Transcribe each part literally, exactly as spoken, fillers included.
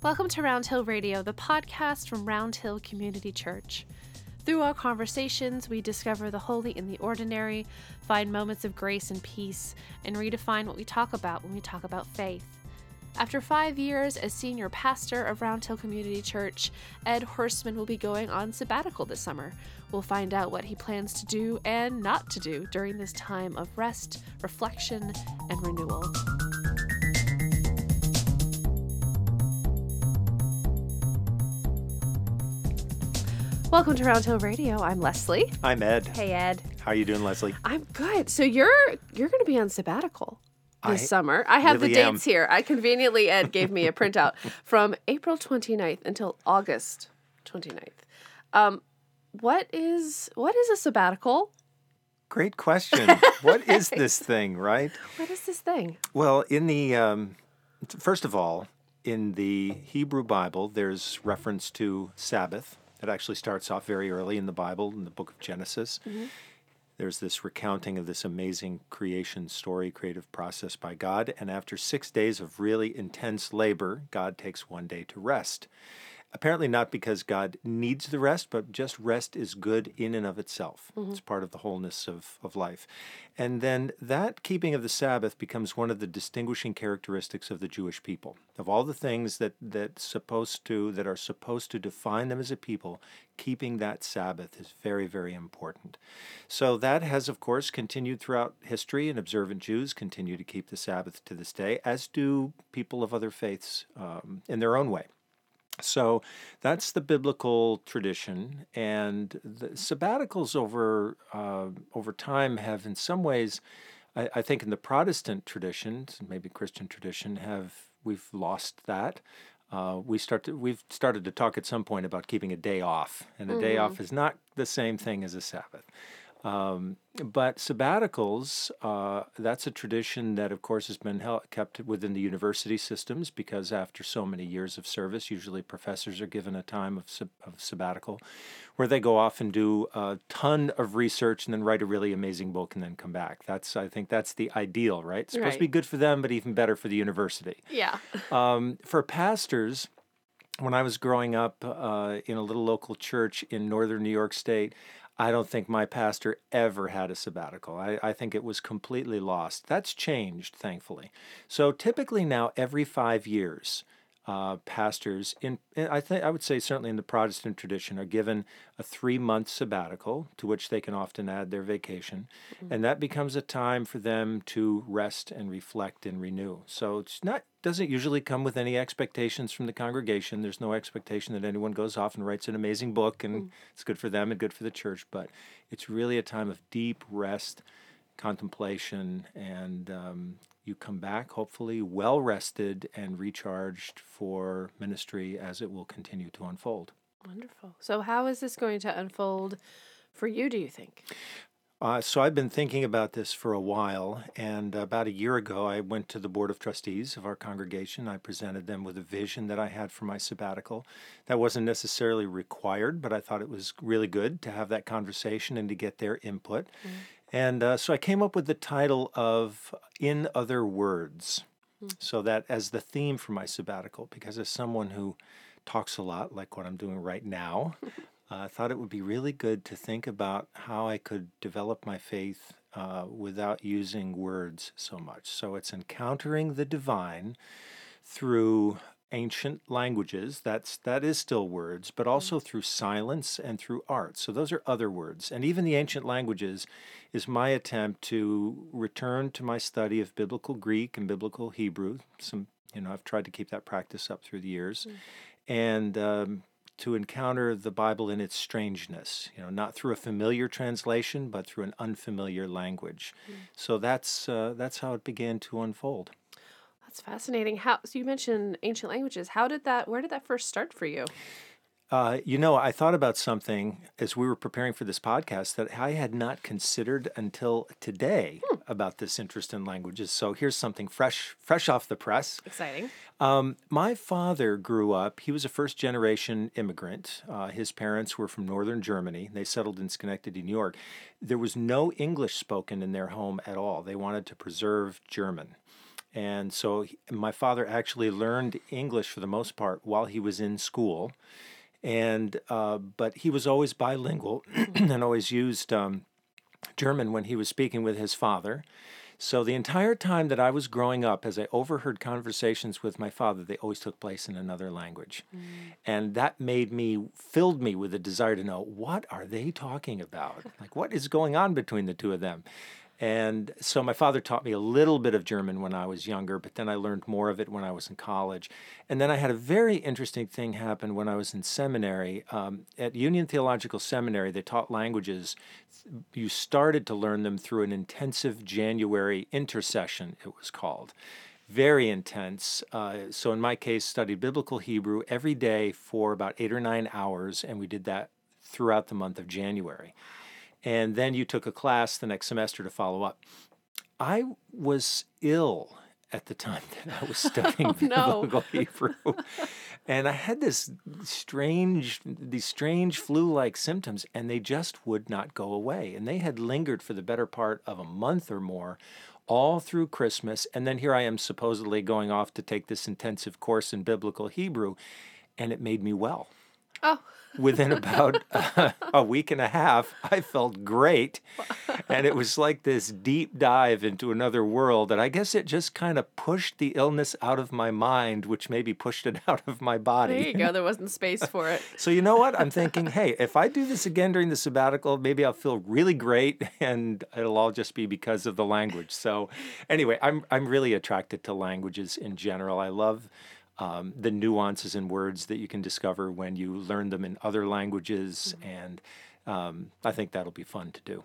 Welcome to Round Hill Radio, the podcast from Round Hill Community Church. Through our conversations, we discover the holy in the ordinary, find moments of grace and peace, and redefine what we talk about when we talk about faith. After five years as senior pastor of Round Hill Community Church, Ed Horstmann will be going on sabbatical this summer. We'll find out what he plans to do and not to do during this time of rest, reflection, and renewal. Welcome to Round Hill Radio. I'm Leslie. I'm Ed. Hey, Ed. How are you doing, Leslie? I'm good. So you're you're going to be on sabbatical this I summer. I have really the dates am. here. I conveniently, Ed gave me a printout from April twenty-ninth until August twenty-ninth. Um, what is what is a sabbatical? Great question. What is this thing, right? What is this thing? Well, in the um, first of all, in the Hebrew Bible, there's reference to Sabbath. It actually starts off very early in the Bible, in the book of Genesis. Mm-hmm. There's this recounting of this amazing creation story, creative process by God. And after six days of really intense labor, God takes one day to rest. Apparently not because God needs the rest, but just rest is good in and of itself. Mm-hmm. It's part of the wholeness of, of life. And then that keeping of the Sabbath becomes one of the distinguishing characteristics of the Jewish people. Of all the things that that supposed to that are supposed to define them as a people, keeping that Sabbath is very, very important. So that has, of course, continued throughout history, and observant Jews continue to keep the Sabbath to this day, as do people of other faiths um, in their own way. So that's the biblical tradition, and the sabbaticals over uh, over time have in some ways, I, I think in the Protestant tradition, maybe Christian tradition, have we've lost that. Uh, we start to, we've started to talk at some point about keeping a day off, and a mm-hmm. day off is not the same thing as a Sabbath. Um, but sabbaticals, uh, that's a tradition that, of course, has been held, kept within the university systems because after so many years of service, usually professors are given a time of, sab- of sabbatical where they go off and do a ton of research and then write a really amazing book and then come back. That's, I think that's the ideal, right? It's supposed right. to be good for them, but even better for the university. Yeah. um, for pastors, when I was growing up uh, in a little local church in northern New York State, I don't think my pastor ever had a sabbatical. I, I think it was completely lost. That's changed, thankfully. So typically now, every five years, uh, pastors, in, in I think I would say certainly in the Protestant tradition, are given a three-month sabbatical to which they can often add their vacation, mm-hmm. and that becomes a time for them to rest and reflect and renew. So it's not doesn't usually come with any expectations from the congregation. There's no expectation that anyone goes off and writes an amazing book, and mm. it's good for them and good for the church, but it's really a time of deep rest, contemplation, and um, you come back hopefully well-rested and recharged for ministry as it will continue to unfold. Wonderful. So how is this going to unfold for you, do you think? Uh, so I've been thinking about this for a while, and about a year ago, I went to the Board of Trustees of our congregation. I presented them with a vision that I had for my sabbatical. That wasn't necessarily required, but I thought it was really good to have that conversation and to get their input. Mm-hmm. And uh, so I came up with the title of In Other Words, mm-hmm. so that as the theme for my sabbatical, because as someone who talks a lot, like what I'm doing right now, I uh, thought it would be really good to think about how I could develop my faith uh, without using words so much. So it's encountering the divine through ancient languages, that's, that is still words, but also through silence and through art. So those are other words. And even the ancient languages is my attempt to return to my study of biblical Greek and biblical Hebrew. Some, you know, I've tried to keep that practice up through the years. Mm-hmm. And Um, to encounter the Bible in its strangeness, you know, not through a familiar translation, but through an unfamiliar language. Mm. So that's uh, that's how it began to unfold. That's fascinating. How so you mentioned ancient languages. How did that? Where did that first start for you? Uh, you know, I thought about something as we were preparing for this podcast that I had not considered until today hmm. about this interest in languages. So here's something fresh, fresh off the press. Exciting. Um, my father grew up, he was a first-generation immigrant. Uh, his parents were from northern Germany. They settled in Schenectady, New York. There was no English spoken in their home at all. They wanted to preserve German. And so he, my father actually learned English for the most part while he was in school. And uh, but he was always bilingual and always used um, German when he was speaking with his father. So the entire time that I was growing up, as I overheard conversations with my father, they always took place in another language. Mm. And that made me, filled me with a desire to know, what are they talking about? Like, what is going on between the two of them? And so my father taught me a little bit of German when I was younger, but then I learned more of it when I was in college. And then I had a very interesting thing happen when I was in seminary. Um, at Union Theological Seminary, they taught languages. You started to learn them through an intensive January intercession, it was called. Very intense. Uh, so in my case, studied biblical Hebrew every day for about eight or nine hours, and we did that throughout the month of January. And then you took a class the next semester to follow up. I was ill at the time that I was studying oh, biblical no. Hebrew. And I had this strange, these strange flu-like symptoms, and they just would not go away. And they had lingered for the better part of a month or more, all through Christmas. And then here I am supposedly going off to take this intensive course in biblical Hebrew, and it made me well. Oh. Within about uh, a week and a half, I felt great. And it was like this deep dive into another world. And I guess it just kind of pushed the illness out of my mind, which maybe pushed it out of my body. There you go. There wasn't space for it. So you know what? I'm thinking, hey, if I do this again during the sabbatical, maybe I'll feel really great. And it'll all just be because of the language. So anyway, I'm I'm really attracted to languages in general. I love Um, the nuances in words that you can discover when you learn them in other languages, mm-hmm. and um, I think that'll be fun to do.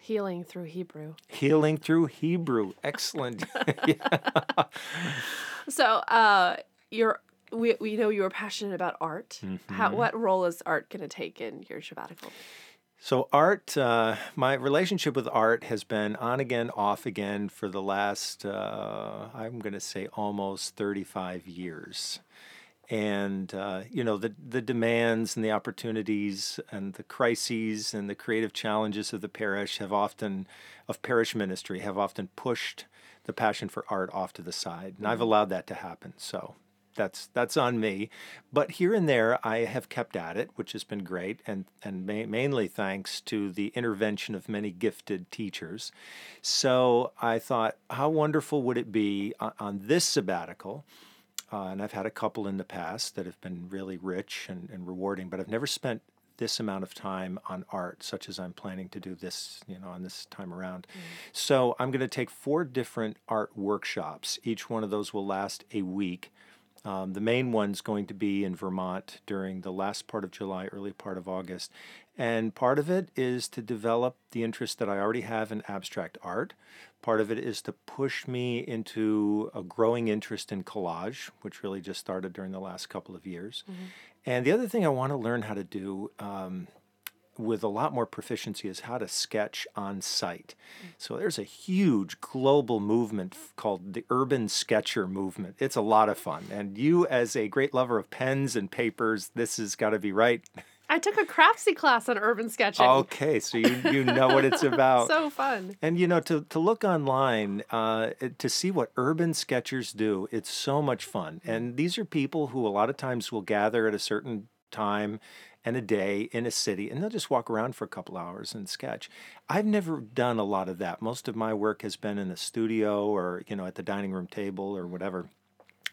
Healing through Hebrew. Healing through Hebrew. Excellent. yeah. So uh, you're, we, we know you were passionate about art. Mm-hmm. How, what role is art going to take in your sabbatical? So art, uh, my relationship with art has been on again, off again for the last, uh, I'm going to say almost thirty-five years. And, uh, you know, the, the demands and the opportunities and the crises and the creative challenges of the parish have often, of parish ministry, have often pushed the passion for art off to the side. And I've allowed that to happen, so... That's that's on me. But here and there, I have kept at it, which has been great, and, and ma- mainly thanks to the intervention of many gifted teachers. So I thought, how wonderful would it be on, on this sabbatical, uh, and I've had a couple in the past that have been really rich and, and rewarding, but I've never spent this amount of time on art, such as I'm planning to do this, you know, on this time around. Mm. So I'm going to take four different art workshops. Each one of those will last a week. Um, the main one's going to be in Vermont during the last part of July, early part of August. And part of it is to develop the interest that I already have in abstract art. Part of it is to push me into a growing interest in collage, which really just started during the last couple of years. Mm-hmm. And the other thing I want to learn how to do um, with a lot more proficiency is how to sketch on site. So there's a huge global movement called the Urban Sketcher Movement. It's a lot of fun. And you, as a great lover of pens and papers, this has got to be right. I took a craftsy class on urban sketching. Okay, so you, you know what it's about. So fun. And, you know, to, to look online, uh, to see what urban sketchers do, it's so much fun. And these are people who a lot of times will gather at a certain time and a day in a city, and they'll just walk around for a couple hours and sketch. I've never done a lot of that. Most of my work has been in a studio or, you know, at the dining room table or whatever.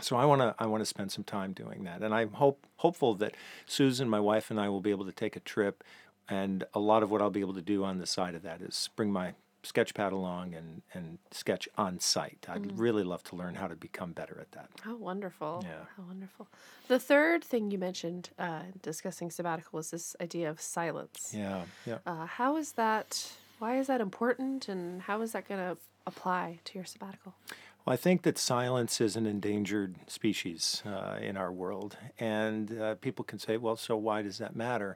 So I want to I want to spend some time doing that. And I'm hope, hopeful that Susan, my wife, and I will be able to take a trip, and a lot of what I'll be able to do on the side of that is bring my sketch pad along and, and sketch on site. I'd mm. really love to learn how to become better at that. How wonderful. Yeah. How wonderful. The third thing you mentioned uh, discussing sabbatical was this idea of silence. Yeah. yeah. Uh, how is that, why is that important, and how is that going to apply to your sabbatical? Well, I think that silence is an endangered species uh, in our world, and uh, people can say, well, so why does that matter?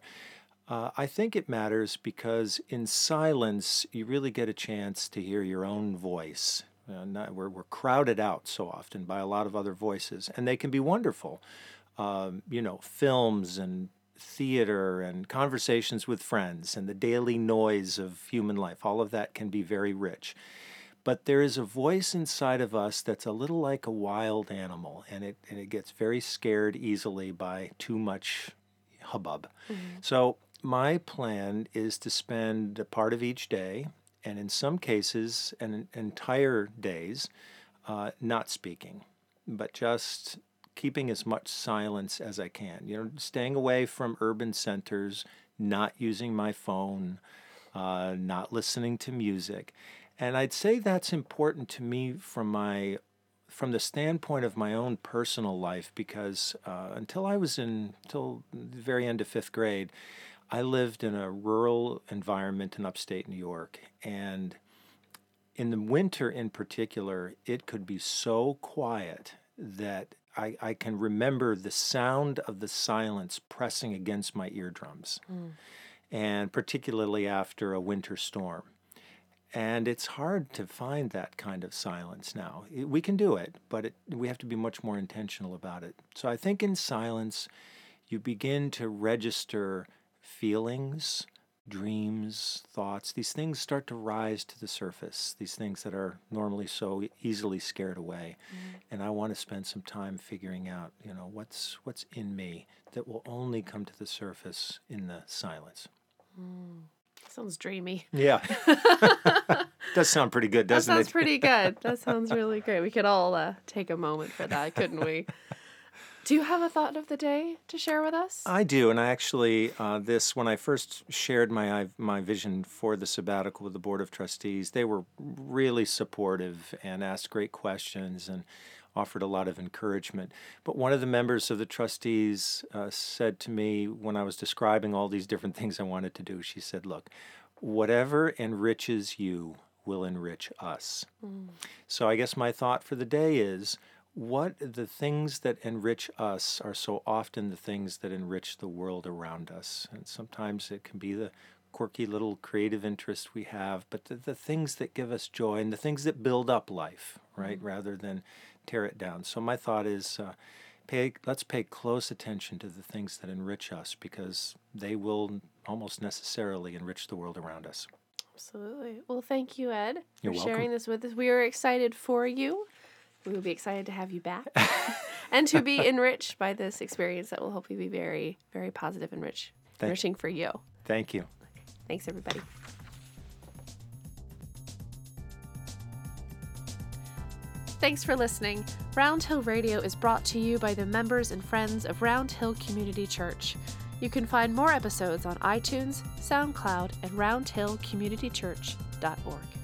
Uh, I think it matters because in silence, you really get a chance to hear your own voice. Uh, not, we're, we're crowded out so often by a lot of other voices, and they can be wonderful. Um, you know, films and theater and conversations with friends and the daily noise of human life, all of that can be very rich. But there is a voice inside of us that's a little like a wild animal, and it and it gets very scared easily by too much hubbub. Mm-hmm. So my plan is to spend a part of each day, and in some cases, an entire days, uh, not speaking, but just keeping as much silence as I can. You know, staying away from urban centers, not using my phone, uh, not listening to music. And I'd say that's important to me from my, from the standpoint of my own personal life, because uh, until I was in, until the very end of fifth grade, I lived in a rural environment in upstate New York. And in the winter in particular, it could be so quiet that I, I can remember the sound of the silence pressing against my eardrums, mm. and particularly after a winter storm. And it's hard to find that kind of silence now. It, we can do it, but it, we have to be much more intentional about it. So I think in silence, you begin to register feelings, dreams, thoughts. These things start to rise to the surface, these things that are normally so easily scared away. Mm-hmm. And I want to spend some time figuring out, you know, what's what's in me that will only come to the surface in the silence. Mm. Sounds dreamy. Yeah. Does sound pretty good, doesn't it? That sounds it? pretty good. That sounds really great. We could all uh, take a moment for that, couldn't we? Do you have a thought of the day to share with us? I do, and I actually, uh, this, when I first shared my my vision for the sabbatical with the Board of Trustees, they were really supportive and asked great questions and offered a lot of encouragement. But one of the members of the trustees uh, said to me when I was describing all these different things I wanted to do, she said, look, whatever enriches you will enrich us. Mm. So I guess my thought for the day is, what the things that enrich us are so often the things that enrich the world around us. And sometimes it can be the quirky little creative interest we have, but the, the things that give us joy and the things that build up life, right, mm-hmm. rather than tear it down. So my thought is, uh, pay, let's pay close attention to the things that enrich us, because they will almost necessarily enrich the world around us. Absolutely. Well, thank you, Ed, You're for welcome. sharing this with us. We are excited for you. We will be excited to have you back and to be enriched by this experience that will hopefully be very, very positive and rich, Thank enriching for you. Thank you. Thanks, everybody. Thanks for listening. Round Hill Radio is brought to you by the members and friends of Round Hill Community Church. You can find more episodes on iTunes, SoundCloud, and round hill community church dot org.